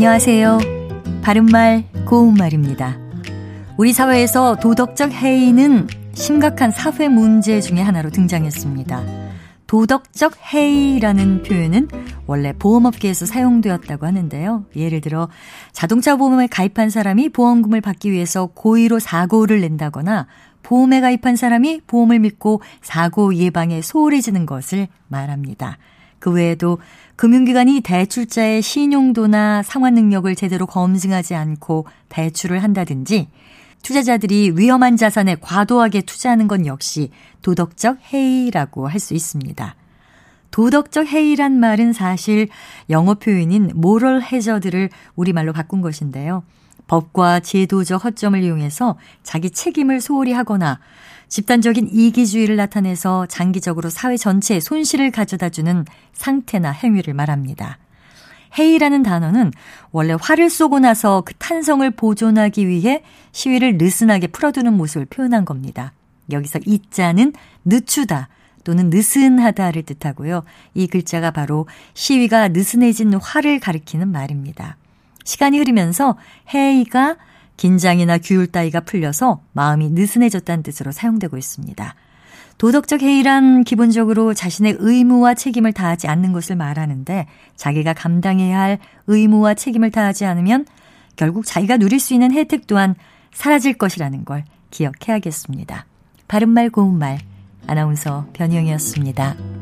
안녕하세요. 바른말 고운말입니다. 우리 사회에서 도덕적 해이는 심각한 사회 문제 중에 하나로 등장했습니다. 도덕적 해이라는 표현은 원래 보험업계에서 사용되었다고 하는데요. 예를 들어 자동차 보험에 가입한 사람이 보험금을 받기 위해서 고의로 사고를 낸다거나 보험에 가입한 사람이 보험을 믿고 사고 예방에 소홀히 지는 것을 말합니다. 그 외에도 금융기관이 대출자의 신용도나 상환 능력을 제대로 검증하지 않고 대출을 한다든지 투자자들이 위험한 자산에 과도하게 투자하는 건 역시 도덕적 해이라고 할 수 있습니다. 도덕적 해이란 말은 사실 영어 표현인 모럴 해저드를 우리말로 바꾼 것인데요. 법과 제도적 허점을 이용해서 자기 책임을 소홀히 하거나 집단적인 이기주의를 나타내서 장기적으로 사회 전체에 손실을 가져다주는 상태나 행위를 말합니다. 해이라는 단어는 원래 화를 쏘고 나서 그 탄성을 보존하기 위해 시위를 느슨하게 풀어두는 모습을 표현한 겁니다. 여기서 이 자는 늦추다 또는 느슨하다를 뜻하고요. 이 글자가 바로 시위가 느슨해진 화를 가리키는 말입니다. 시간이 흐르면서 해이가 긴장이나 규율 따위가 풀려서 마음이 느슨해졌다는 뜻으로 사용되고 있습니다. 도덕적 해이란 기본적으로 자신의 의무와 책임을 다하지 않는 것을 말하는데 자기가 감당해야 할 의무와 책임을 다하지 않으면 결국 자기가 누릴 수 있는 혜택 또한 사라질 것이라는 걸 기억해야겠습니다. 바른말 고운말 아나운서 변희영이었습니다.